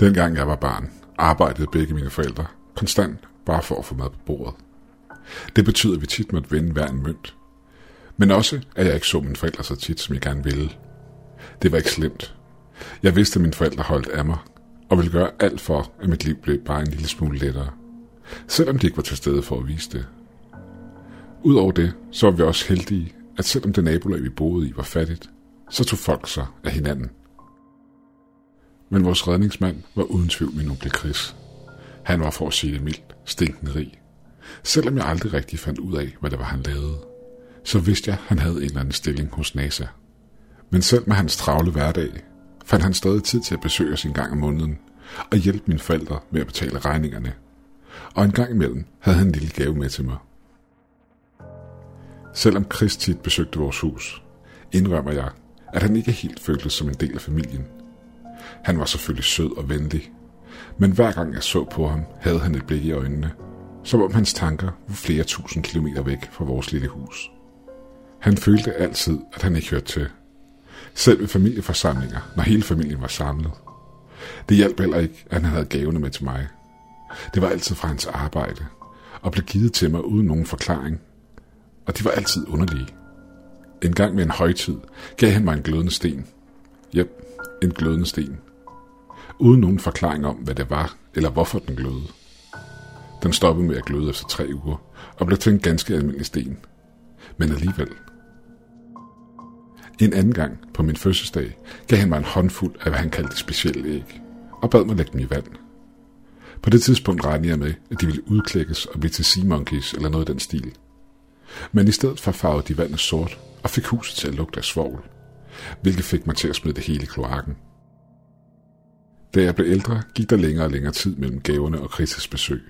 Dengang jeg var barn, arbejdede begge mine forældre konstant bare for at få mad på bordet. Det betyder, at vi tit måtte vende hver en mønt. Men også, at jeg ikke så mine forældre så tit, som jeg gerne ville. Det var ikke slemt. Jeg vidste, at mine forældre holdt af mig, og ville gøre alt for, at mit liv blev bare en lille smule lettere. Selvom de ikke var til stede for at vise det. Udover det, så var vi også heldige, at selvom det nabolag, vi boede i, var fattigt, så tog folk sig af hinanden. Men vores redningsmand var uden tvivl min onkel Chris. Han var, for at sige det mildt, stinkende rig. Selvom jeg aldrig rigtig fandt ud af, hvad det var, han lavede, så vidste jeg, han havde en eller anden stilling hos NASA. Men selv med hans travle hverdag, fandt han stadig tid til at besøge os en gang om måneden og hjælpe mine forældre med at betale regningerne. Og en gang imellem havde han en lille gave med til mig. Selvom Chris tit besøgte vores hus, indrømmer jeg, at han ikke helt føltes som en del af familien. Han var selvfølgelig sød og venlig, men hver gang jeg så på ham, havde han et blik i øjnene, som om hans tanker var flere tusind kilometer væk fra vores lille hus. Han følte altid, at han ikke hørte til. Selv ved familieforsamlinger, når hele familien var samlet. Det hjalp heller ikke, at han havde gavene med til mig. Det var altid fra hans arbejde, og blev givet til mig uden nogen forklaring. Og de var altid underlige. En gang ved en højtid gav han mig en glødende sten. Jep, en glødende sten. Uden nogen forklaring om, hvad det var, eller hvorfor den glødede. Den stoppede med at gløde efter 3 uger, og blev til en ganske almindelig sten. Men alligevel. En anden gang, på min fødselsdag, gav han mig en håndfuld af, hvad han kaldte specielle æg, og bad mig lægge dem i vand. På det tidspunkt regnede jeg med, at de ville udklækkes og blive til sea monkeys eller noget i den stil. Men i stedet for farvede de vandet sort, og fik huset til at lugte af svovl, hvilket fik mig til at smide det hele i kloakken. Da jeg blev ældre, gik der længere og længere tid mellem gaverne og Chris' besøg.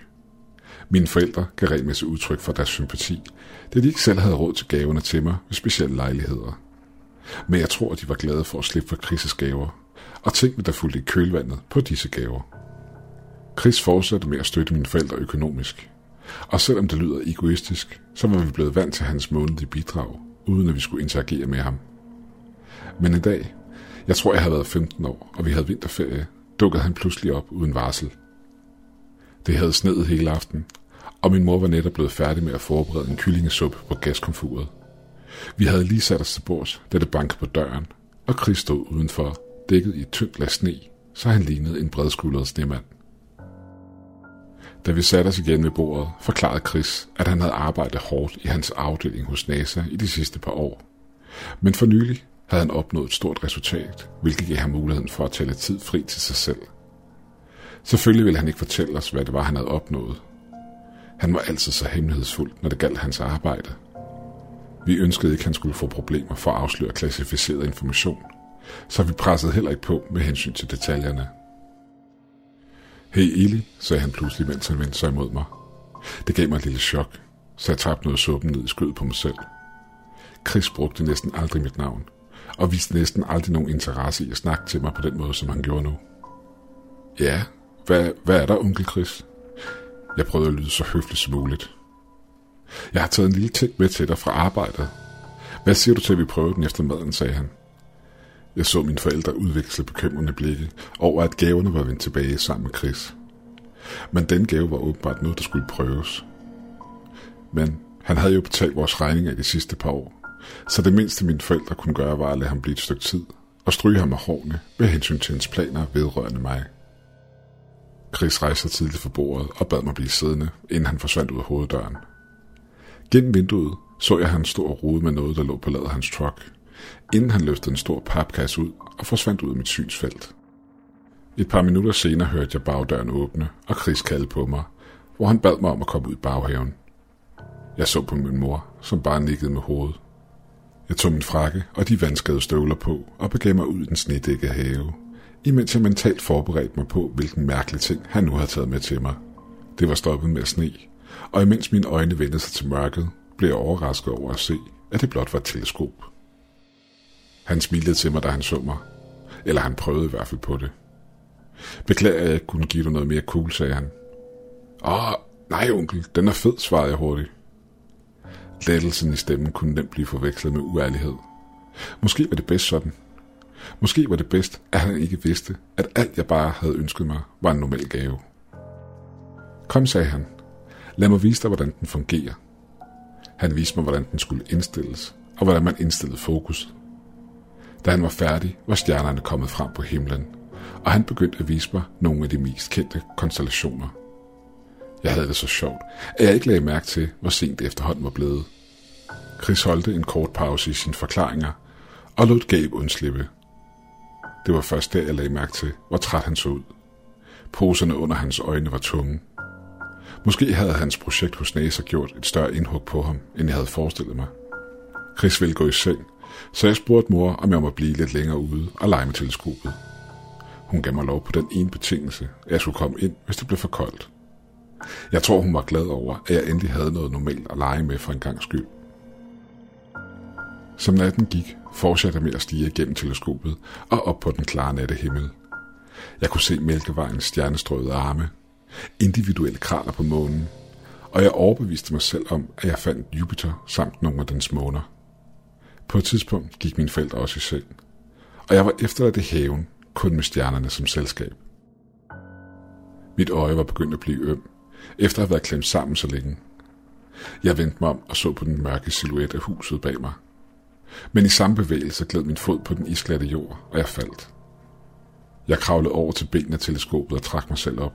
Mine forældre gav regelmæssigt udtryk for deres sympati, da de ikke selv havde råd til gaverne til mig ved specielle lejligheder. Men jeg tror, at de var glade for at slippe for Chris' gaver, og tingene, der fulgte i kølvandet på disse gaver. Chris fortsatte med at støtte mine forældre økonomisk, og selvom det lyder egoistisk, så var vi blevet vant til hans månedlige bidrag, uden at vi skulle interagere med ham. Men en dag, jeg tror, jeg havde været 15 år, og vi havde vinterferie, dukkede han pludselig op uden varsel. Det havde sneet hele aften, og min mor var netop blevet færdig med at forberede en kyllingesuppe på gaskomfuret. Vi havde lige sat os til bords, da det bankede på døren, og Chris stod udenfor, dækket i et tyndt lag sne, så han lignede en bredskuldret snemand. Da vi satte os igen ved bordet, forklarede Chris, at han havde arbejdet hårdt i hans afdeling hos NASA i de sidste par år. Men for nylig havde han opnået et stort resultat, hvilket gav ham muligheden for at tage lidt tid fri til sig selv. Selvfølgelig ville han ikke fortælle os, hvad det var, han havde opnået. Han var altid så hemmelighedsfuld, når det galt hans arbejde. Vi ønskede ikke, at han skulle få problemer for at afsløre klassificeret information, så vi pressede heller ikke på med hensyn til detaljerne. Hey Eli, sagde han pludselig, mens han vendte sig imod mig. Det gav mig et lille chok, så jeg tabte noget suppen ned i skødet på mig selv. Chris brugte næsten aldrig mit navn, og viste næsten aldrig nogen interesse i at snakke til mig på den måde, som han gjorde nu. Ja, hvad er der, onkel Chris? Jeg prøvede at lyde så høfligt som muligt. Jeg har taget en lille ting med til dig fra arbejdet. Hvad siger du til, at vi prøver den efter maden, sagde han. Jeg så mine forældre udveksle bekymrende blikke over, at gaverne var vendt tilbage sammen med Chris. Men den gave var åbenbart noget, der skulle prøves. Men han havde jo betalt vores regninger i de sidste par år, så det mindste mine forældre kunne gøre var at lade ham blive et stykke tid og stryge ham af hårene med hensyn til hans planer vedrørende mig. Chris rejste tidligt fra bordet og bad mig blive siddende, inden han forsvandt ud af hoveddøren. Gennem vinduet så jeg han stå og rode med noget, der lå på ladet af hans truck, inden han løftede en stor papkasse ud og forsvandt ud af mit synsfelt. Et par minutter senere hørte jeg bagdøren åbne, og Chris kaldte på mig, hvor han bad mig om at komme ud i baghaven. Jeg så på min mor, som bare nikkede med hovedet. Jeg tog min frakke og de vandskadede støvler på og begav mig ud i den snedækkede have, imens jeg mentalt forberedte mig på, hvilken mærkelig ting han nu havde taget med til mig. Det var stoppet med sne, og imens mine øjne vendte sig til mørket, blev jeg overrasket over at se, at det blot var et teleskop. Han smilede til mig, da han så mig. Eller han prøvede i hvert fald på det. Beklager, at jeg ikke kunne give dig noget mere cool, sagde han. Nej, onkel, den er fed, svarede jeg hurtigt. Lettelsen i stemmen kunne nemt blive forvekslet med uærlighed. Måske var det bedst sådan. Måske var det bedst, at han ikke vidste, at alt jeg bare havde ønsket mig, var en normal gave. Kom, sagde han. Lad mig vise dig, hvordan den fungerer. Han viste mig, hvordan den skulle indstilles, og hvordan man indstillede fokus. Da han var færdig, var stjernerne kommet frem på himlen, og han begyndte at vise mig nogle af de mest kendte konstellationer. Jeg havde det så sjovt, at jeg ikke lagde mærke til, hvor sent det efterhånden var blevet. Chris holdte en kort pause i sine forklaringer, og lod et gab undslippe. Det var først da, jeg lagde mærke til, hvor træt han så ud. Poserne under hans øjne var tunge. Måske havde hans projekt hos NASA gjort et større indhug på ham, end jeg havde forestillet mig. Chris ville gå i seng, så jeg spurgte mor, om jeg måtte blive lidt længere ude og lege med teleskopet. Hun gav mig lov på den ene betingelse, at jeg skulle komme ind, hvis det blev for koldt. Jeg tror, hun var glad over, at jeg endelig havde noget normalt at lege med for en gangs skyld. Som natten gik, fortsatte jeg med at stige igennem teleskopet og op på den klare nattehimmel. Jeg kunne se Mælkevejens stjernestrøede arme, individuelle krater på månen, og jeg overbeviste mig selv om, at jeg fandt Jupiter samt nogle af dens måner. På et tidspunkt gik mine forældre også i seng, og jeg var efterladt i haven, kun med stjernerne som selskab. Mit øje var begyndt at blive øm, efter at have været klemt sammen så længe. Jeg vendte mig om og så på den mørke silhuet af huset bag mig. Men i samme bevægelse gled min fod på den isglatte jord, og jeg faldt. Jeg kravlede over til benene af teleskopet og trak mig selv op.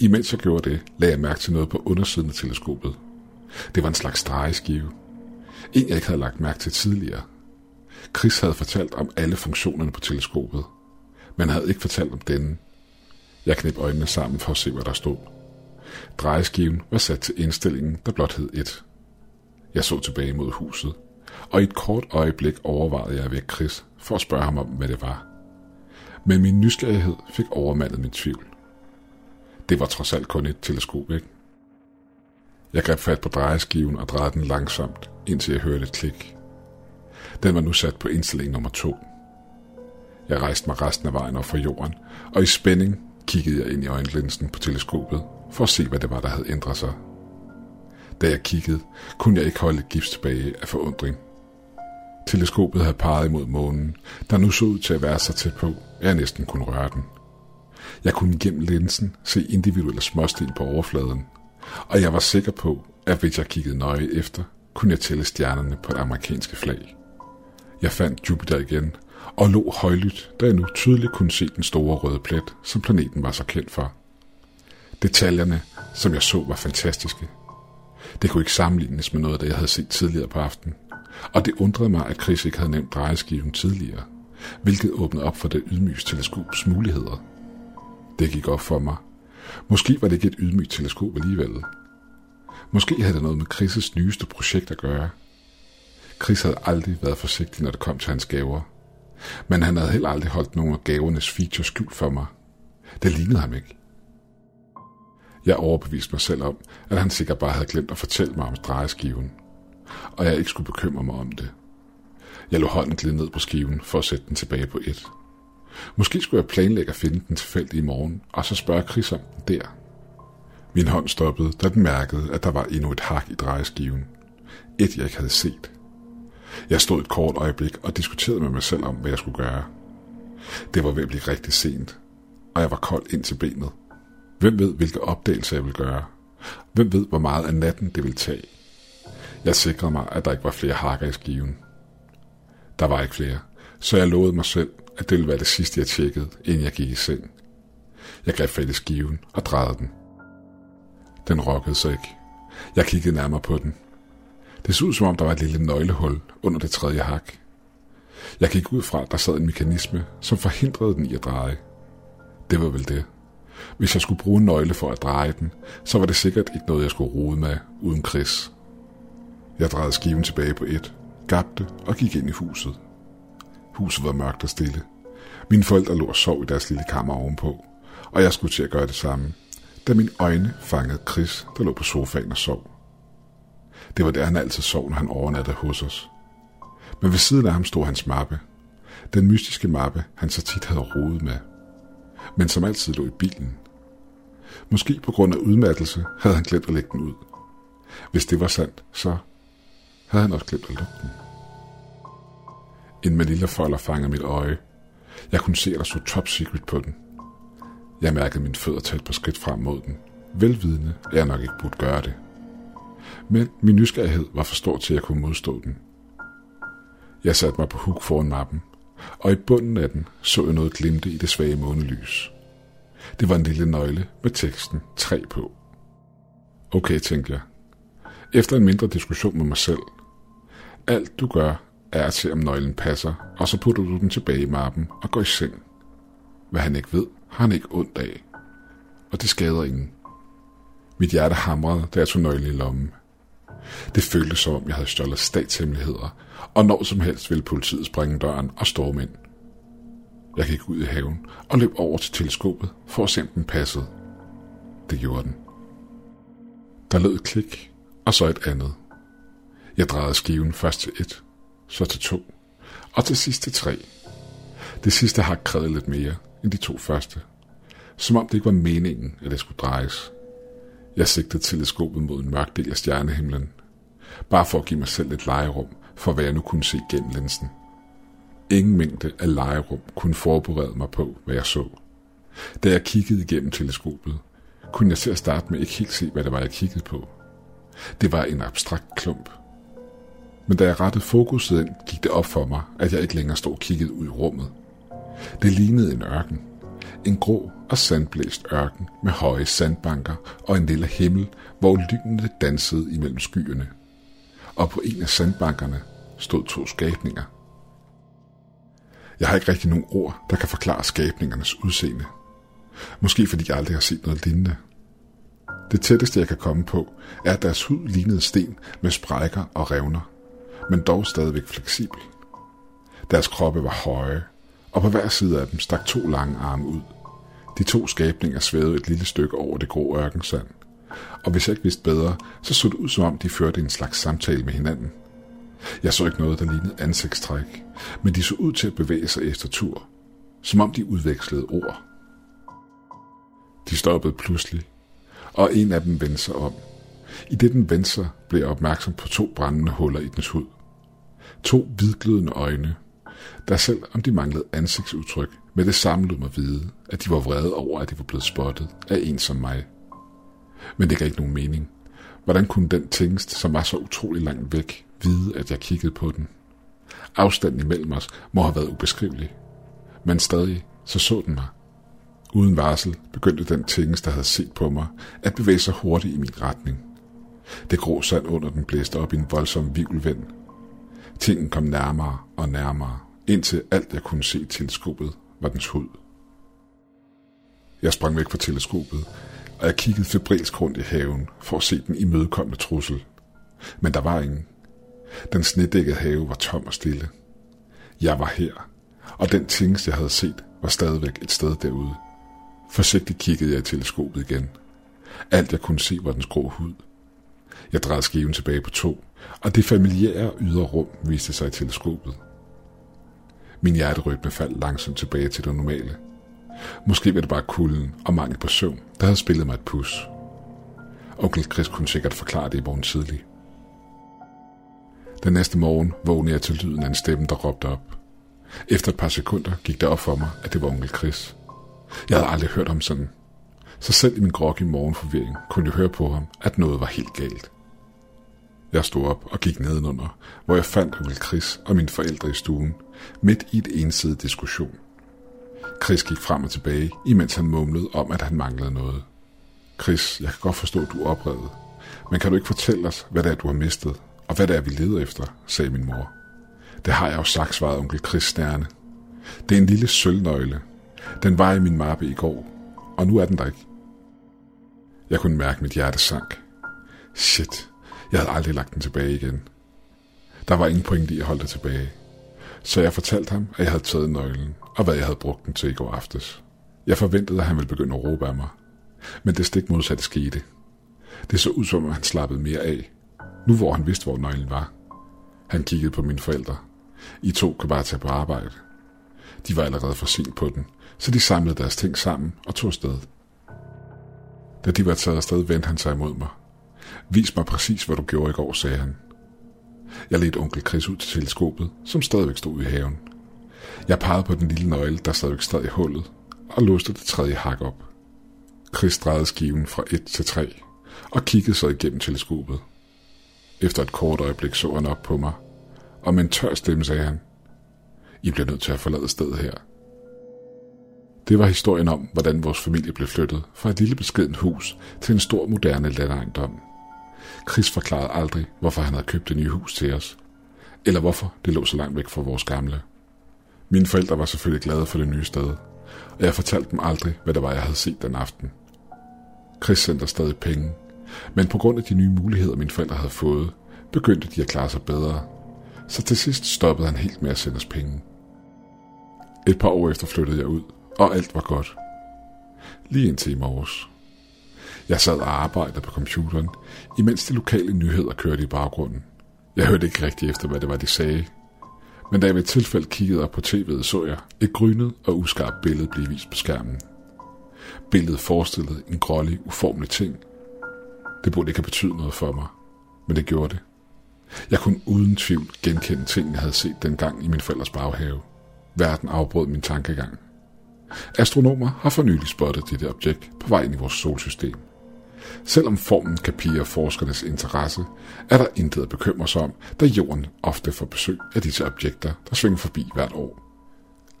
Imens jeg gjorde det, lagde jeg mærke til noget på undersiden af teleskopet. Det var en slags drejeskive. En jeg ikke havde lagt mærke til tidligere. Chris havde fortalt om alle funktionerne på teleskopet, men havde ikke fortalt om denne. Jeg knep øjnene sammen for at se, hvad der stod. Drejeskiven var sat til indstillingen, der blot hed 1. Jeg så tilbage mod huset, og i et kort øjeblik overvejede jeg at vække Chris for at spørge ham om, hvad det var. Men min nysgerrighed fik overmandet min tvivl. Det var trods alt kun et teleskop, ikke? Jeg greb fat på drejeskiven og drejede den langsomt, indtil jeg hørte et klik. Den var nu sat på indstilling nummer 2. Jeg rejste mig resten af vejen op fra jorden, og i spænding kiggede jeg ind i øjenlinsen på teleskopet for at se, hvad det var, der havde ændret sig. Da jeg kiggede, kunne jeg ikke holde et gips tilbage af forundring. Teleskopet havde peget imod månen, der nu så ud til at være så tæt på, at jeg næsten kunne røre den. Jeg kunne gennem linsen se individuelle småsten på overfladen, og jeg var sikker på, at hvis jeg kiggede nøje efter, kunne jeg tælle stjernerne på det amerikanske flag. Jeg fandt Jupiter igen, og lå højlydt, da jeg nu tydeligt kunne se den store røde plet, som planeten var så kendt for. Detaljerne, som jeg så, var fantastiske. Det kunne ikke sammenlignes med noget, der jeg havde set tidligere på aftenen, og det undrede mig, at Chris ikke havde nævnt drejeskiven tidligere, hvilket åbnede op for det ydmyge teleskops muligheder. Det gik op for mig. Måske var det ikke et ydmygt teleskop alligevel. Måske havde det noget med Chris' nyeste projekt at gøre. Chris havde aldrig været forsigtig, når det kom til hans gaver. Men han havde heller aldrig holdt nogle af gavernes features skjult for mig. Det lignede ham ikke. Jeg overbeviste mig selv om, at han sikkert bare havde glemt at fortælle mig om drejeskiven. Og jeg ikke skulle bekymre mig om det. Jeg lod hånden glide ned på skiven for at sætte den tilbage på 1. Måske skulle jeg planlægge at finde den tilfældig i morgen, og så spørge Chris om den der. Min hånd stoppede, da den mærkede, at der var endnu et hak i drejeskiven. Et, jeg ikke havde set. Jeg stod et kort øjeblik og diskuterede med mig selv om, hvad jeg skulle gøre. Det var ved at blive rigtig sent, og jeg var kold ind til benet. Hvem ved, hvilke opdagelser jeg ville gøre? Hvem ved, hvor meget af natten det ville tage? Jeg sikrede mig, at der ikke var flere hakker i skiven. Der var ikke flere, så jeg lovede mig selv, at det ville være det sidste, jeg tjekkede, inden jeg gik i seng. Jeg greb fat i skiven og drejede den. Den rokkede sig ikke. Jeg kiggede nærmere på den. Det så ud, som om der var et lille nøglehul under det tredje hak. Jeg gik ud fra, at der sad en mekanisme, som forhindrede den i at dreje. Det var vel det. Hvis jeg skulle bruge en nøgle for at dreje den, så var det sikkert ikke noget, jeg skulle rode med uden Chris. Jeg drejede skiven tilbage på 1, gabte og gik ind i huset. Huset var mørkt og stille. Mine forældre lå og sov i deres lille kammer ovenpå, og jeg skulle til at gøre det samme, da mine øjne fangede Chris, der lå på sofaen og sov. Det var der, han altid sov, når han overnattede hos os. Men ved siden af ham stod hans mappe. Den mystiske mappe, han så tit havde rodet med. Men som altid lå i bilen. Måske på grund af udmattelse havde han glemt at lægge den ud. Hvis det var sandt, så havde han også glemt at lukke den. En manila folder fangede mit øje, Jeg kunne se, at der stod Top Secret på den. Jeg mærkede mine fødder tage et par skridt frem mod den. Velvidende, at jeg nok ikke burde gøre det. Men min nysgerrighed var for stor til, at jeg kunne modstå den. Jeg satte mig på huk foran mappen, og i bunden af den så jeg noget glimte i det svage månelys. Det var en lille nøgle med teksten 3 på. Okay, tænkte jeg. Efter en mindre diskussion med mig selv. Alt du gør, er at se om nøglen passer, og så putter du den tilbage i mappen og går i seng. Hvad han ikke ved, har han ikke ondt af. Og det skader ingen. Mit hjerte hamrede, da jeg tog nøglen i lommen. Det føltes som om, jeg havde stjålet statshemmeligheder, og når som helst ville politiet springe døren og storme ind. Jeg gik ud i haven og løb over til teleskopet for at se, om den passede. Det gjorde den. Der lød et klik, og så et andet. Jeg drejede skiven først til 1, så til 2, og til sidst til 3. Det sidste hak krævede lidt mere end de 2 første. Som om det ikke var meningen, at det skulle drejes. Jeg sigtede teleskopet mod en mørk del af stjernehimlen. Bare for at give mig selv et legerum for, hvad jeg nu kunne se gennem linsen. Ingen mængde af legerum kunne forberede mig på, hvad jeg så. Da jeg kiggede igennem teleskopet, kunne jeg til at starte med ikke helt se, hvad det var, jeg kiggede på. Det var en abstrakt klump. Men da jeg rettede fokuset ind, gik det op for mig, at jeg ikke længere stod og kiggede ud i rummet. Det lignede en ørken. En grå og sandblæst ørken med høje sandbanker og en lille himmel, hvor lynene dansede imellem skyerne. Og på en af sandbankerne stod 2 skabninger. Jeg har ikke rigtig nogen ord, der kan forklare skabningernes udseende. Måske fordi jeg aldrig har set noget lignende. Det tætteste, jeg kan komme på, er, at deres hud lignede sten med sprækker og revner, men dog stadigvæk fleksibel. Deres kroppe var høje, og på hver side af dem stak 2 lange arme ud. De 2 skabninger svævede et lille stykke over det grå ørkensand, og hvis jeg ikke vidste bedre, så så det ud som om, de førte en slags samtale med hinanden. Jeg så ikke noget, der lignede ansigtstræk, men de så ud til at bevæge sig efter tur, som om de udvekslede ord. De stoppede pludselig, og en af dem vendte sig om. I det den vendte sig, blev jeg opmærksom på 2 brændende huller i dens hud. 2 hvidglødende øjne, der selv om de manglede ansigtsudtryk, med det samme lød mig vide, at de var vrede over, at de var blevet spottet af en som mig. Men det gav ikke nogen mening. Hvordan kunne den tingest, som var så utrolig langt væk, vide, at jeg kiggede på den? Afstanden imellem os må have været ubeskrivelig. Men stadig så den mig. Uden varsel begyndte den tingest, der havde set på mig, at bevæge sig hurtigt i min retning. Det grå sand under den blæste op i en voldsom hvirvelvind. Tingen kom nærmere og nærmere, indtil alt, jeg kunne se i teleskopet, var dens hud. Jeg sprang væk fra teleskopet, og jeg kiggede febrilsk rundt i haven for at se den imødekommende trussel. Men der var ingen. Den snedækkede have var tom og stille. Jeg var her, og den tingest, jeg havde set, var stadigvæk et sted derude. Forsigtigt kiggede jeg i teleskopet igen. Alt, jeg kunne se, var dens grå hud. Jeg drejede skiven tilbage på 2, og det familiære ydre rum viste sig i teleskopet. Min hjerterøbende faldt langsomt tilbage til det normale. Måske var det bare kulden og mangel på søvn, der havde spillet mig et pus. Onkel Chris kunne sikkert forklare det i morgen tidlig. Den næste morgen vågnede jeg til lyden af en stemme, der råbte op. Efter et par sekunder gik det op for mig, at det var onkel Chris. Jeg havde aldrig hørt om sådan. Så selv i min grog i morgenforvirring kunne jeg høre på ham, at noget var helt galt. Jeg stod op og gik nedenunder, hvor jeg fandt onkel Chris og mine forældre i stuen, midt i et ensidigt diskussion. Chris gik frem og tilbage, imens han mumlede om, at han manglede noget. Chris, jeg kan godt forstå, at du er oprevet, men kan du ikke fortælle os, hvad det er, du har mistet, og hvad det er, vi leder efter, sagde min mor. Det har jeg jo sagt, svarede onkel Chris snærende. Det er en lille sølvnøgle. Den var i min mappe i går, og nu er den der ikke. Jeg kunne mærke, mit hjerte sank. Shit, jeg havde aldrig lagt den tilbage igen. Der var ingen pointe i at holde det tilbage. Så jeg fortalte ham, at jeg havde taget nøglen, og hvad jeg havde brugt den til i går aftes. Jeg forventede, at han ville begynde at råbe af mig. Men det stik modsatte skete. Det så ud som om, han slappede mere af. Nu hvor han vidste, hvor nøglen var. Han kiggede på mine forældre. I 2 kunne bare tage på arbejde. De var allerede for sent på den, så de samlede deres ting sammen og tog afsted. Da de var taget afsted, vendte han sig imod mig. Vis mig præcis, hvad du gjorde i går, sagde han. Jeg ledte onkel Chris ud til teleskopet, som stadigvæk stod i haven. Jeg pegede på den lille nøgle, der stadigvæk stod i hullet, og låste det tredje hak op. Chris drejede skiven fra 1 til 3, og kiggede så igennem teleskopet. Efter et kort øjeblik så han op på mig, og med en tør stemme sagde han, I bliver nødt til at forlade stedet her. Det var historien om, hvordan vores familie blev flyttet fra et lille beskedent hus til en stor moderne landejendom. Chris forklarede aldrig, hvorfor han havde købt det nye hus til os, eller hvorfor det lå så langt væk fra vores gamle. Mine forældre var selvfølgelig glade for det nye sted, og jeg fortalte dem aldrig, hvad det var, jeg havde set den aften. Chris sendte stadig penge, men på grund af de nye muligheder, mine forældre havde fået, begyndte de at klare sig bedre, så til sidst stoppede han helt med at sende os penge. Et par år efter flyttede jeg ud, og alt var godt. Lige indtil i morges. Jeg sad og arbejdede på computeren, imens de lokale nyheder kørte i baggrunden. Jeg hørte ikke rigtig efter, hvad det var, de sagde. Men da jeg ved et tilfælde kiggede op på tv'et, så jeg et grynet og uskarpt billede blive vist på skærmen. Billedet forestillede en grålig, uformelig ting. Det burde ikke have betydet noget for mig, men det gjorde det. Jeg kunne uden tvivl genkende ting, jeg havde set dengang i min forældres baghave. Verden afbrød min tankegang. Astronomer har for nylig spottet dette objekt på vej ind i vores solsystem. Selvom formen kan pirre forskernes interesse, er der intet at bekymre sig om, da jorden ofte får besøg af disse objekter, der svinger forbi hvert år.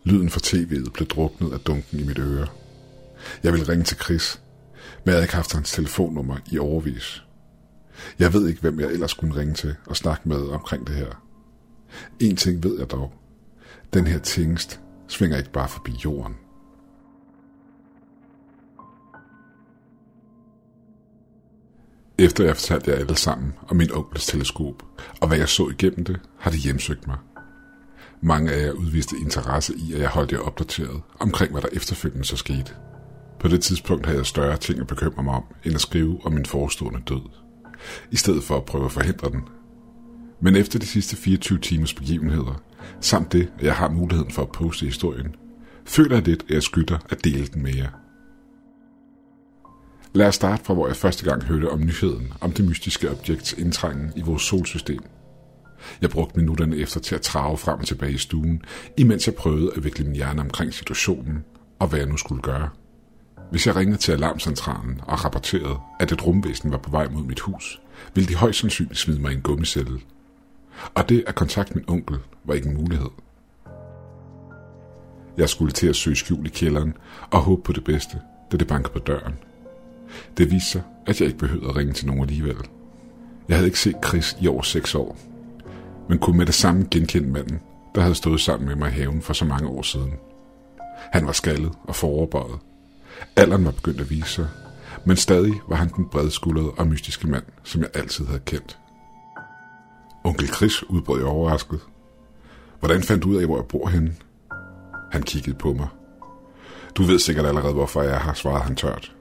Lyden fra tv'et blev druknet af dunken i mit øre. Jeg ville ringe til Chris, men jeg havde ikke haft hans telefonnummer i årevis. Jeg ved ikke, hvem jeg ellers kunne ringe til og snakke med omkring det her. En ting ved jeg dog. Den her tingest svinger ikke bare forbi jorden. Efter jeg fortalte jer alle sammen om min onkels teleskop, og hvad jeg så igennem det, har det hjemsøgt mig. Mange af jer udviste interesse i, at jeg holdt jer opdateret omkring, hvad der efterfølgende så skete. På det tidspunkt havde jeg større ting at bekymre mig om, end at skrive om min forestående død, i stedet for at prøve at forhindre den. Men efter de sidste 24 timers begivenheder, samt det, at jeg har muligheden for at poste historien, føler jeg lidt, at jeg skylder at dele den med jer. Lad os starte fra, hvor jeg første gang hørte om nyheden om det mystiske objekts indtrængen i vores solsystem. Jeg brugte minutterne efter til at trave frem og tilbage i stuen, imens jeg prøvede at vikle min hjerne omkring situationen og hvad jeg nu skulle gøre. Hvis jeg ringede til alarmcentralen og rapporterede, at et rumvæsen var på vej mod mit hus, ville de højst sandsynligt smide mig i en gummicelle. Og det at kontakte min onkel var ikke en mulighed. Jeg skulle til at søge skjul i kælderen og håbe på det bedste, da det bankede på døren. Det viste sig, at jeg ikke behøvede at ringe til nogen alligevel. Jeg havde ikke set Chris i over 6 år, men kunne med det samme genkende manden, der havde stået sammen med mig i haven for så mange år siden. Han var skaldet og foroverbøjet. Alderen var begyndt at vise sig, men stadig var han den bredskuldrede og mystiske mand, som jeg altid havde kendt. Onkel Chris udbrød overrasket. Hvordan fandt du ud af, hvor jeg bor henne? Han kiggede på mig. Du ved sikkert allerede, hvorfor jeg har, svaret han tørt.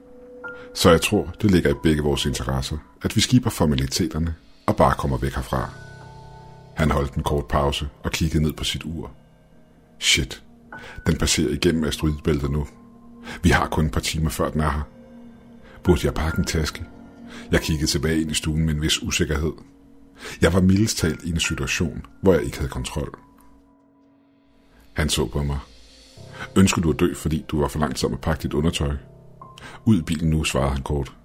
Så jeg tror, det ligger i begge vores interesser, at vi skipper formaliteterne og bare kommer væk herfra. Han holdt en kort pause og kiggede ned på sit ur. Shit, den passerer igennem asteroidebæltet nu. Vi har kun et par timer før den er her. Burde jeg pakke en taske? Jeg kiggede tilbage ind i stuen med en vis usikkerhed. Jeg var mildest talt i en situation, hvor jeg ikke havde kontrol. Han så på mig. Ønsker du at dø, fordi du var for langsom at pakke dit undertøj? Ud i bilen nu, svarede han kort.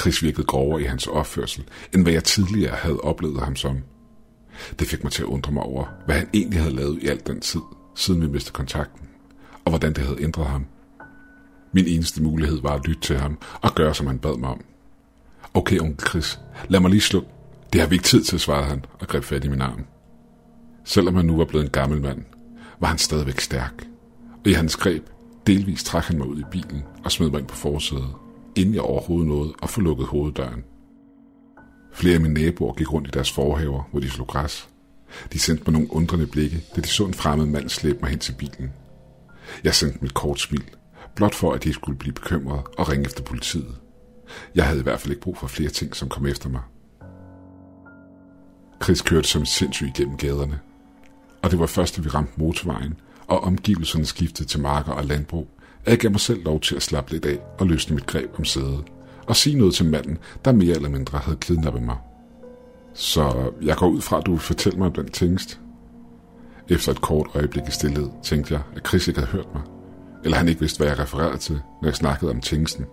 Chris virkede grovere i hans opførsel, end hvad jeg tidligere havde oplevet ham som. Det fik mig til at undre mig over, hvad han egentlig havde lavet i al den tid, siden vi mistede kontakten, og hvordan det havde ændret ham. Min eneste mulighed var at lytte til ham og gøre, som han bad mig om. Okay, onkel Chris, lad mig lige slå. Det har vi ikke tid til, svarede han og greb fat i min arm. Selvom han nu var blevet en gammel mand, var han stadigvæk stærk, og i hans greb delvis trak han mig ud i bilen og smed mig ind på forsædet, inden jeg overhovedet nåede at få lukket hoveddøren. Flere af mine naboer gik rundt i deres forhaver, hvor de slog græs. De sendte mig nogle undrende blikke, da de så en fremmed mand slæbe mig hen til bilen. Jeg sendte dem et kort smil, blot for at de skulle blive bekymrede og ringe efter politiet. Jeg havde i hvert fald ikke brug for flere ting, som kom efter mig. Chris kørte som sindssyg igennem gaderne, og det var først, da vi ramte motorvejen, og omgivelserne skiftede til marker og landbrug, at jeg gav mig selv lov til at slappe lidt af og løsne mit greb om sædet, og sige noget til manden, der mere eller mindre havde kidnappet mig. Så jeg går ud fra, at du vil fortælle mig om den tingest. Efter et kort øjeblik i stilhed tænkte jeg, at Chris ikke havde hørt mig, eller han ikke vidste, hvad jeg refererede til, når jeg snakkede om tingsen.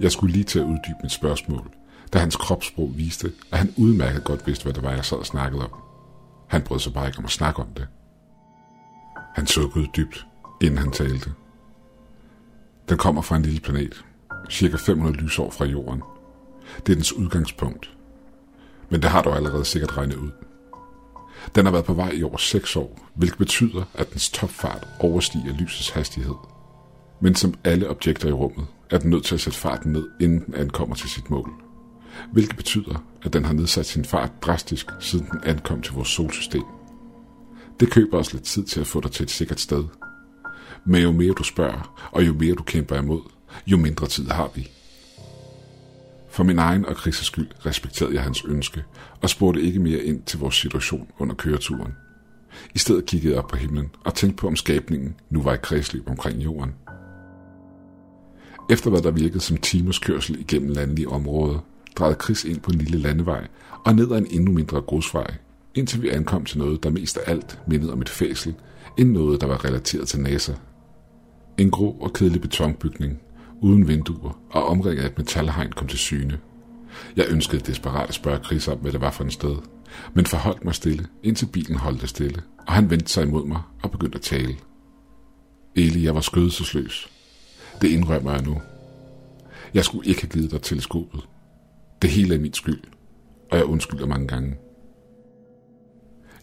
Jeg skulle lige til at uddybe mit spørgsmål, da hans kropssprog viste, at han udmærket godt vidste, hvad det var, jeg sad og snakkede om. Han brød sig bare ikke om at snakke om det. Han sukkede dybt, inden han talte. Den kommer fra en lille planet, cirka 500 lysår fra jorden. Det er dens udgangspunkt. Men det har du allerede sikkert regnet ud. Den har været på vej i over 6 år, hvilket betyder, at dens topfart overstiger lysets hastighed. Men som alle objekter i rummet, er den nødt til at sætte farten ned, inden den ankommer til sit mål. Hvilket betyder, at den har nedsat sin fart drastisk, siden den ankom til vores solsystem. Det køber os lidt tid til at få dig til et sikkert sted. Men jo mere du spørger, og jo mere du kæmper imod, jo mindre tid har vi. For min egen og Chris' skyld respekterede jeg hans ønske, og spurgte ikke mere ind til vores situation under køreturen. I stedet kiggede jeg op på himlen og tænkte på, om skabningen nu var i kredsløb omkring jorden. Efter hvad der virkede som timers kørsel igennem landlige områder, drejede Chris ind på en lille landevej og ned ad en endnu mindre grusvej, indtil vi ankom til noget, der mest af alt mindede om et fæsel, end noget, der var relateret til NASA. En grå og kedelig betonbygning, uden vinduer og omringet af et metalhegn kom til syne. Jeg ønskede desperat at spørge Chris om, hvad det var for et sted, men forholdt mig stille, indtil bilen holdt stille, og han vendte sig imod mig og begyndte at tale. Eli, jeg var skødesløs. Det indrømmer jeg nu. Jeg skulle ikke have givet dig teleskopet. Det hele er min skyld, og jeg undskylder mange gange.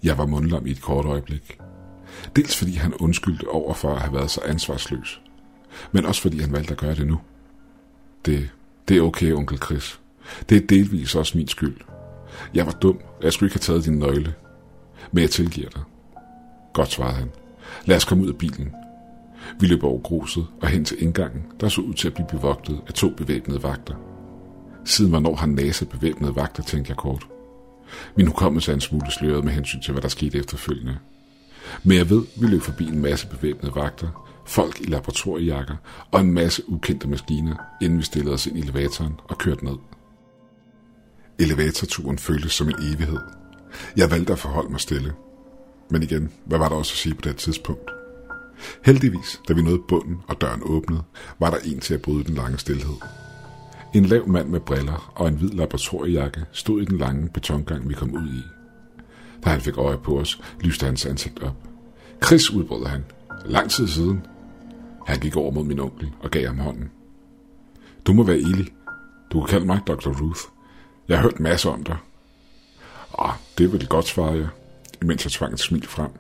Jeg var mundlam i et kort øjeblik. Dels fordi han undskyldte over for at have været så ansvarsløs, men også fordi han valgte at gøre det nu. Det er okay, onkel Chris. Det er delvis også min skyld. Jeg var dum, og jeg skulle ikke have taget din nøgle. Men jeg tilgiver dig. Godt, svarede han. Lad os komme ud af bilen. Vi løb over gruset og hen til indgangen, der så ud til at blive bevogtet af 2 bevæbnede vagter. Siden hvornår har NASA bevæbnede vagter, tænkte jeg kort. Min hukommelse er en smule sløret med hensyn til, hvad der skete efterfølgende. Men jeg ved, vi løb forbi en masse bevæbnede vagter, folk i laboratoriejakker og en masse ukendte maskiner, inden vi stillede os ind i elevatoren og kørte ned. Elevatorturen føltes som en evighed. Jeg valgte at forholde mig stille. Men igen, hvad var der også at sige på det tidspunkt? Heldigvis, da vi nåede bunden og døren åbnede, var der en til at bryde den lange stilhed. En lav mand med briller og en hvid laboratoriejakke stod i den lange betongang, vi kom ud i. Da han fik øje på os, lyste hans ansigt op. Chris, udbrød han. Lang tid siden. Han gik over mod min onkel og gav ham hånden. Du må være Eli. Du kan kalde mig Dr. Ruth. Jeg har hørt masser om dig. Det vil godt, svarede jeg, imens jeg tvang et smil frem.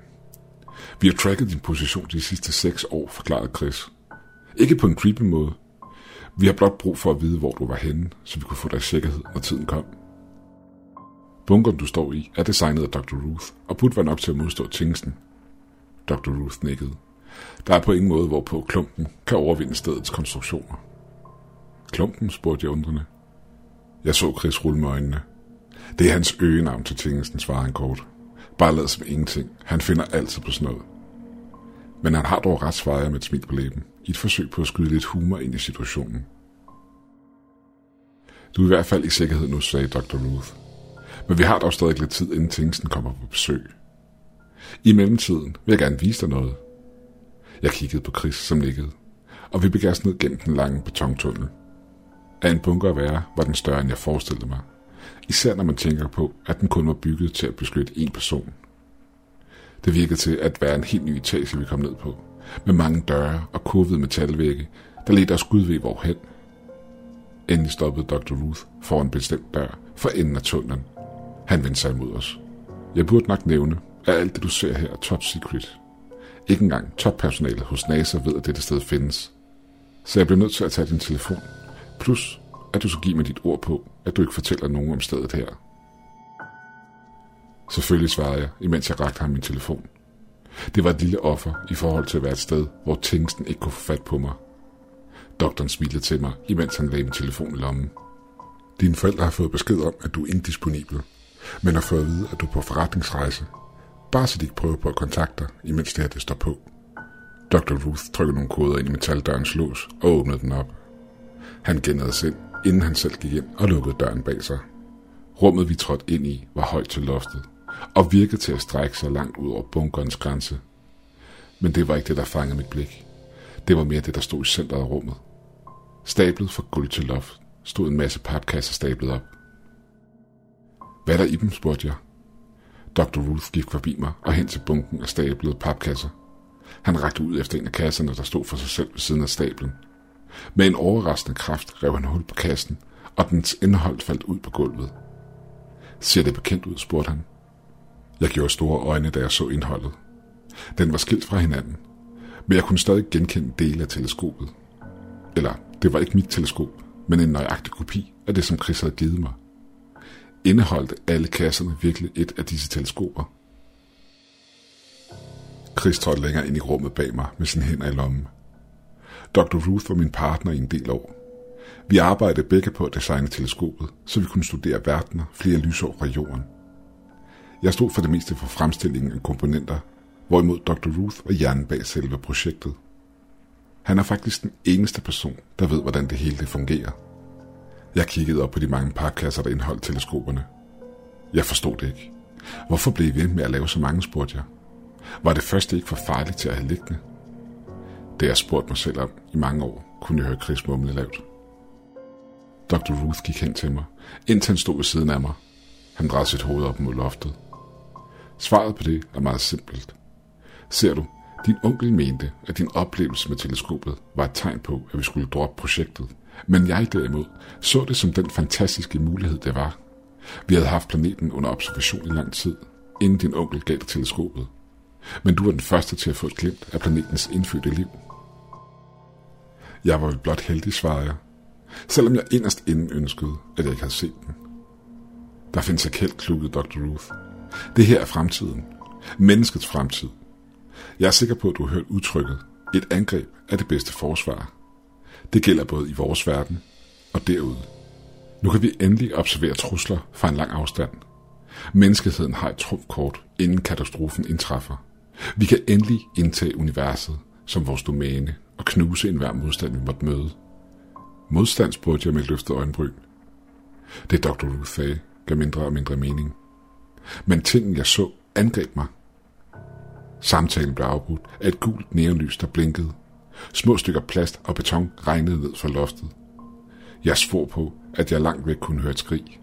Vi har tracket din position de sidste 6 år, forklarede Chris. Ikke på en creepy måde. Vi har blot brug for at vide, hvor du var henne, så vi kunne få dig i sikkerhed, når tiden kom. Bunkeren, du står i, er designet af Dr. Ruth, og burde være nok til at modstå tingsen. Dr. Ruth nikkede. Der er på ingen måde, hvorpå klumpen kan overvinde stedets konstruktioner. Klumpen, spurgte jeg undrende. Jeg så Chris rulle med øjnene. Det er hans øgenavn til tingsen, svarede han kort. Bare lad som ingenting. Han finder altid på sådan noget. Men han har dog ret, svarede jeg med et smil på læben, i et forsøg på at skyde lidt humor ind i situationen. Du er i hvert fald i sikkerhed nu, sagde Dr. Ruth. Men vi har dog stadig lidt tid, inden tingsen kommer på besøg. I mellemtiden vil jeg gerne vise dig noget. Jeg kiggede på Chris, som nikkede, og vi begav os ned gennem den lange betontunnel. Af en bunker at være, var den større, end jeg forestillede mig. Især når man tænker på, at den kun var bygget til at beskytte én person. Det virkede til at være en helt ny etage, vi kom ned på, med mange døre og kurvede metalvægge, der ledte os Gud ved hvorhen. Endelig stoppede Dr. Ruth foran en bestemt dør for enden af tunnelen. Han vendte sig imod os. Jeg burde nok nævne, at alt det du ser her er top secret. Ikke engang toppersonalet hos NASA ved, at dette sted findes. Så jeg blev nødt til at tage din telefon, plus at du skal give mig dit ord på, at du ikke fortæller nogen om stedet her. Selvfølgelig, svarede jeg, imens jeg rakte ham min telefon. Det var et lille offer i forhold til at være et sted, hvor tingsen ikke kunne få fat på mig. Doktoren smilede til mig, imens han lagde min telefon i lommen. Dine forældre har fået besked om, at du er indisponibel, men har fået at vide, at du er på forretningsrejse. Bare så de ikke prøver på at kontakte dig, imens det her det står på. Dr. Ruth trykkede nogle koder ind i metaldørens lås og åbnede den op. Han genade sig, inden han selv gik ind og lukkede døren bag sig. Rummet, vi trådte ind i, var højt til loftet, og virkede til at strække sig langt ud over bunkerens grænse. Men det var ikke det, der fangede mit blik. Det var mere det, der stod i centret af rummet. Stablet fra gulv til loft stod en masse papkasser stablet op. Hvad er der i dem, spurgte jeg. Dr. Ruth gik forbi mig og hen til bunken af stablede papkasser. Han rakte ud efter en af kasserne, der stod for sig selv ved siden af stablen. Med en overraskende kraft rev han hul på kassen, og dens indhold faldt ud på gulvet. Ser det bekendt ud, spurgte han. Jeg gjorde store øjne, da jeg så indholdet. Den var skilt fra hinanden, men jeg kunne stadig genkende dele af teleskopet. Eller, det var ikke mit teleskop, men en nøjagtig kopi af det, som Chris havde givet mig. Indeholdte alle kasserne virkelig et af disse teleskoper? Chris trådte længere ind i rummet bag mig med sine hænder i lommen. Dr. Ruth var min partner i en del år. Vi arbejdede begge på at designe teleskopet, så vi kunne studere verdener flere lysår fra jorden. Jeg stod for det meste for fremstillingen af komponenter, hvorimod Dr. Ruth var hjernen bag selve projektet. Han er faktisk den eneste person, der ved, hvordan det hele fungerer. Jeg kiggede op på de mange papkasser, der indeholdt teleskoperne. Jeg forstod det ikke. Hvorfor blev I ved med at lave så mange, spurgte jeg. Var det første ikke for farligt til at have liggende? Det jeg spurgte mig selv om i mange år, kunne jeg høre Chris mumle lavt. Dr. Ruth gik hen til mig, indtil han stod ved siden af mig. Han drejede sit hoved op mod loftet. Svaret på det er meget simpelt. Ser du, din onkel mente, at din oplevelse med teleskopet var et tegn på, at vi skulle droppe projektet. Men jeg derimod så det som den fantastiske mulighed, det var. Vi havde haft planeten under observation i lang tid, inden din onkel gav dig teleskopet. Men du var den første til at få et glimt af planetens indfødte liv. Jeg var vel blot heldig, svarede jeg, selvom jeg inderst inden ønskede, at jeg ikke havde set den. Der findes ikke helt, klukkede Dr. Ruth. Det her er fremtiden. Menneskets fremtid. Jeg er sikker på, at du har hørt udtrykket, et angreb er det bedste forsvar. Det gælder både i vores verden og derude. Nu kan vi endelig observere trusler fra en lang afstand. Menneskeheden har et trumfkort, inden katastrofen indtræffer. Vi kan endelig indtage universet som vores domæne og knuse enhver modstand, vi måtte møde. Modstand, spurgte jeg med løftet øjenbryn. Det Dr. Ruth sagde gav mindre og mindre mening. Men tingen, jeg så, angreb mig. Samtalen blev afbrudt af et gult neonlys, der blinkede. Små stykker plast og beton regnede ned fra loftet. Jeg svor på, at jeg langt væk kunne høre et skrig.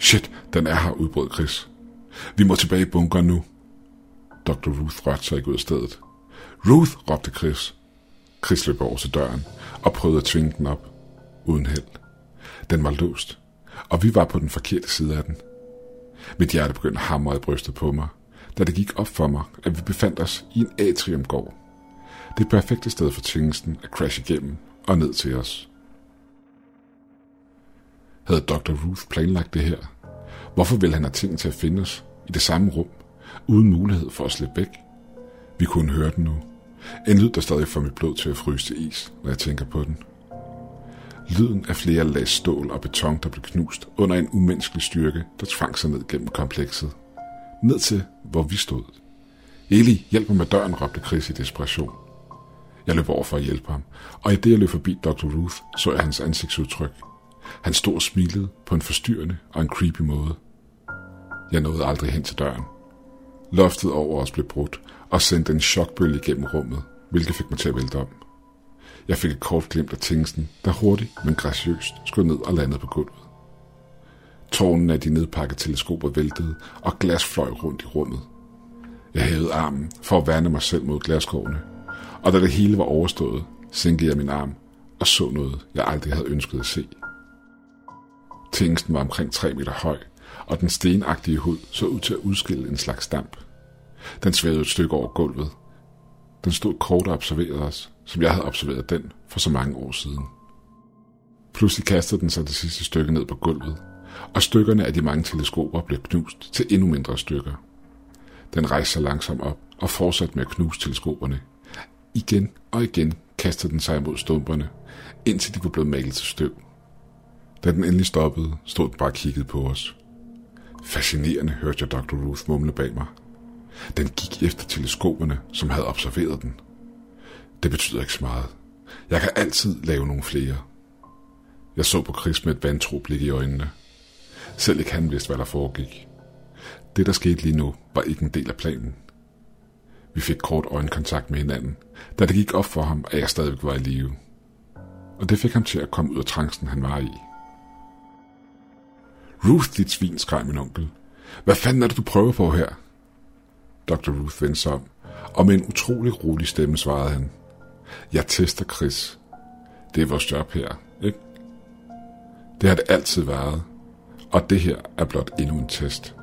Shit, den er her, udbrød Chris. Vi må tilbage i bunkeren nu. Dr. Ruth rørte sig ikke ud af stedet. Ruth, råbte Chris. Chris løb over til døren og prøvede at tvinge den op. Uden held. Den var låst, og vi var på den forkerte side af den. Mit hjerte begyndte at hamre i brystet på mig, da det gik op for mig, at vi befandt os i en atriumgård. Det perfekte sted for tvingelsen at crashe igennem og ned til os. Havde Dr. Ruth planlagt det her? Hvorfor ville han have tænkt til at finde os i det samme rum, uden mulighed for at slippe væk? Vi kunne høre den nu. En lyd, der stadig får mit blod til at fryse til is, når jeg tænker på den. Lyden af flere lag stål og beton, der blev knust under en umenneskelig styrke, der tvang sig ned gennem komplekset. Ned til, hvor vi stod. Eli, hjælp mig med døren, råbte Chris i desperation. Jeg løb over for at hjælpe ham, og i det jeg løb forbi Dr. Ruth, så jeg hans ansigtsudtryk. Han stod og smilede på en forstyrrende og en creepy måde. Jeg nåede aldrig hen til døren. Loftet over os blev brudt og sendte en chokbølge gennem rummet, hvilket fik mig til at vælte om. Jeg fik et kort glimt af tingsen, der hurtigt, men graciøst skulle ned og landede på gulvet. Tårnen af de nedpakkede teleskoper væltede, og glas fløj rundt i rummet. Jeg hævede armen for at værne mig selv mod glaskårene, og da det hele var overstået, sænkede jeg min arm og så noget, jeg aldrig havde ønsket at se. Tingsten var omkring 3 meter høj, og den stenagtige hud så ud til at udskille en slags damp. Den svævede et stykke over gulvet. Den stod kort og observerede os, som jeg havde observeret den for så mange år siden. Pludselig kastede den sig det sidste stykke ned på gulvet, og stykkerne af de mange teleskoper blev knust til endnu mindre stykker. Den rejste sig langsomt op og fortsatte med at knuse teleskoperne. Igen og igen kastede den sig imod stumperne, indtil de var blevet malet til støv. Da den endelig stoppede, stod den bare og kiggede på os. Fascinerende, hørte jeg Dr. Ruth mumle bag mig. Den gik efter teleskoperne, som havde observeret den. Det betyder ikke så meget. Jeg kan altid lave nogle flere. Jeg så på Chris med et vantro blik i øjnene. Selv ikke han vidste, hvad der foregik. Det, der skete lige nu, var ikke en del af planen. Vi fik kort øjenkontakt med hinanden, da det gik op for ham, at jeg stadigvæk var i live. Og det fik ham til at komme ud af trancen, han var i. Ruth, dit svin, skreg min onkel. Hvad fanden er det, du prøver på her? Dr. Ruth vendte sig om, og med en utrolig rolig stemme svarede han. Jeg tester Chris. Det er vores job her, ikke? Det har det altid været, og det her er blot endnu en test.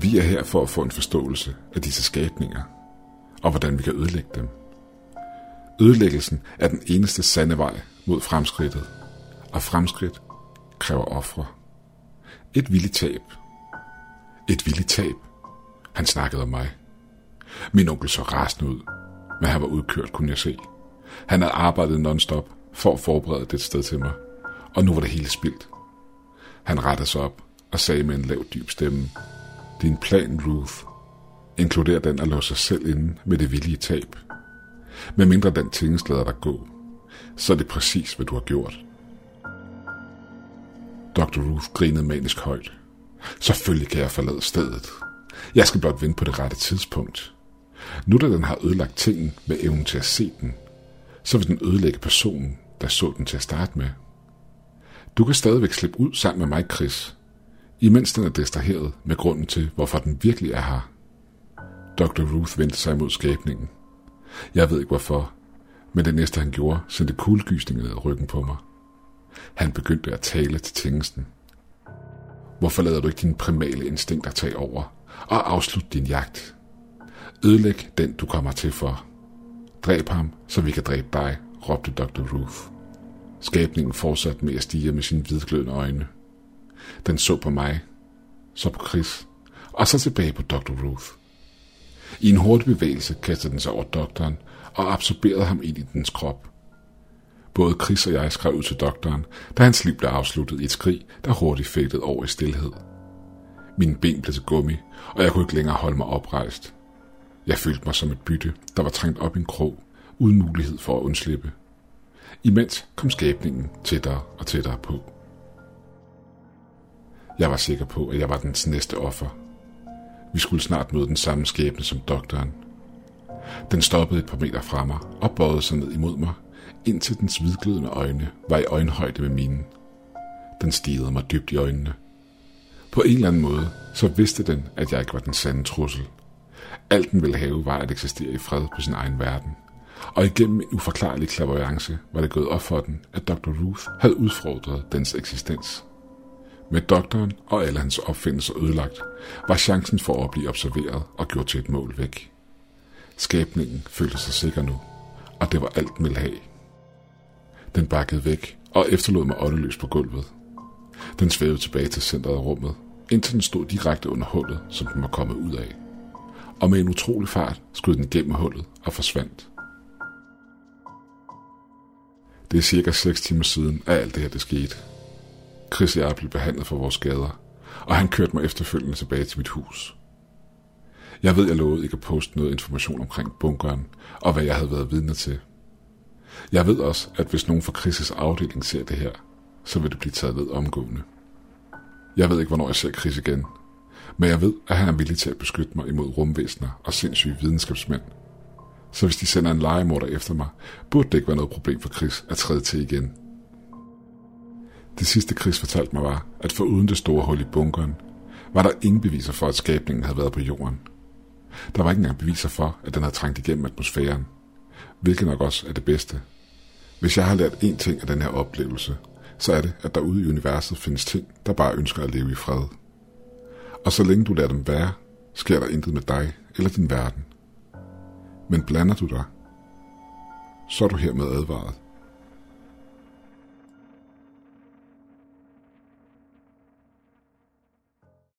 Vi er her for at få en forståelse af disse skabninger, og hvordan vi kan ødelægge dem. Ødelæggelsen er den eneste sande vej mod fremskridtet, og fremskridt kræver ofre. Et villigt tab. Et villigt tab. Han snakkede om mig. Min onkel så rasende ud, men han var udkørt, kunne jeg se. Han havde arbejdet non-stop for at forberede det sted til mig, og nu var det hele spildt. Han rettede sig op og sagde med en lav, dyb stemme, din plan, Ruth, inkluderer den at låse sig selv inde med det villige tab. Med mindre den tinges lader dig gå, så er det præcis, hvad du har gjort. Dr. Ruth grinede manisk højt. Selvfølgelig kan jeg forlade stedet. Jeg skal blot vente på det rette tidspunkt. Nu da den har ødelagt tingen med evnen til at se den, så vil den ødelægge personen, der så den til at starte med. Du kan stadigvæk slippe ud sammen med mig, Chris, imens den er distraheret med grunden til, hvorfor den virkelig er her. Dr. Ruth vendte sig imod skabningen. Jeg ved ikke hvorfor, men det næste han gjorde, sendte kuldegysninger ned ad ryggen på mig. Han begyndte at tale til tingelsen. Hvorfor lader du ikke dine primale instinkter tage over og afslutte din jagt? Ødelæg den, du kommer til for. Dræb ham, så vi kan dræbe dig, råbte Dr. Ruth. Skabningen fortsatte med at stige med sine hvidglødende øjne. Den så på mig, så på Chris, og så tilbage på Dr. Ruth. I en hurtig bevægelse kastede den sig over doktoren og absorberede ham ind i dens krop. Både Chris og jeg skrev ud til doktoren, da hans liv blev afsluttet i et skrig, der hurtigt fægtede over i stilhed. Mine ben blev til gummi, og jeg kunne ikke længere holde mig oprejst. Jeg følte mig som et bytte, der var trængt op i en krog, uden mulighed for at undslippe. Imens kom skabningen tættere og tættere på. Jeg var sikker på, at jeg var dens næste offer. Vi skulle snart møde den samme skæbne som doktoren. Den stoppede et par meter fra mig og bøjede sig ned imod mig, indtil dens hvidglødende øjne var i øjenhøjde med mine. Den stirrede mig dybt i øjnene. På en eller anden måde, så vidste den, at jeg ikke var den sande trussel. Alt den ville have var at eksistere i fred på sin egen verden. Og igennem en uforklarlig clairvoyance var det gået op for den, at Dr. Ruth havde udfordret dens eksistens. Med doktoren og alle hans opfindelser ødelagt, var chancen for at blive observeret og gjort til et mål væk. Skabningen følte sig sikker nu, og det var alt den ville have. Den bakkede væk og efterlod mig åndeløs på gulvet. Den svævede tilbage til centret af rummet, indtil den stod direkte under hullet, som den var kommet ud af. Og med en utrolig fart skød den gennem hullet og forsvandt. Det er cirka 6 timer siden, at alt det her det skete. Chris og jeg blev behandlet for vores skader, og han kørte mig efterfølgende tilbage til mit hus. Jeg ved, jeg lovede ikke at poste noget information omkring bunkeren, og hvad jeg havde været vidne til. Jeg ved også, at hvis nogen fra Chris' afdeling ser det her, så vil det blive taget ned omgående. Jeg ved ikke, hvornår jeg ser Chris igen, men jeg ved, at han er villig til at beskytte mig imod rumvæsener og sindssyge videnskabsmænd. Så hvis de sender en lejemorder efter mig, burde det ikke være noget problem for Chris at træde til igen. Det sidste Chris fortalte mig var, at foruden det store hul i bunkeren, var der ingen beviser for, at skabningen havde været på jorden. Der var ikke engang beviser for, at den havde trængt igennem atmosfæren, hvilket nok også er det bedste. Hvis jeg har lært én ting af den her oplevelse, så er det, at der ude i universet findes ting, der bare ønsker at leve i fred. Og så længe du lader dem være, sker der intet med dig eller din verden. Men blander du dig, så er du hermed advaret.